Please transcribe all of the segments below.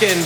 rocking.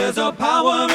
There's a power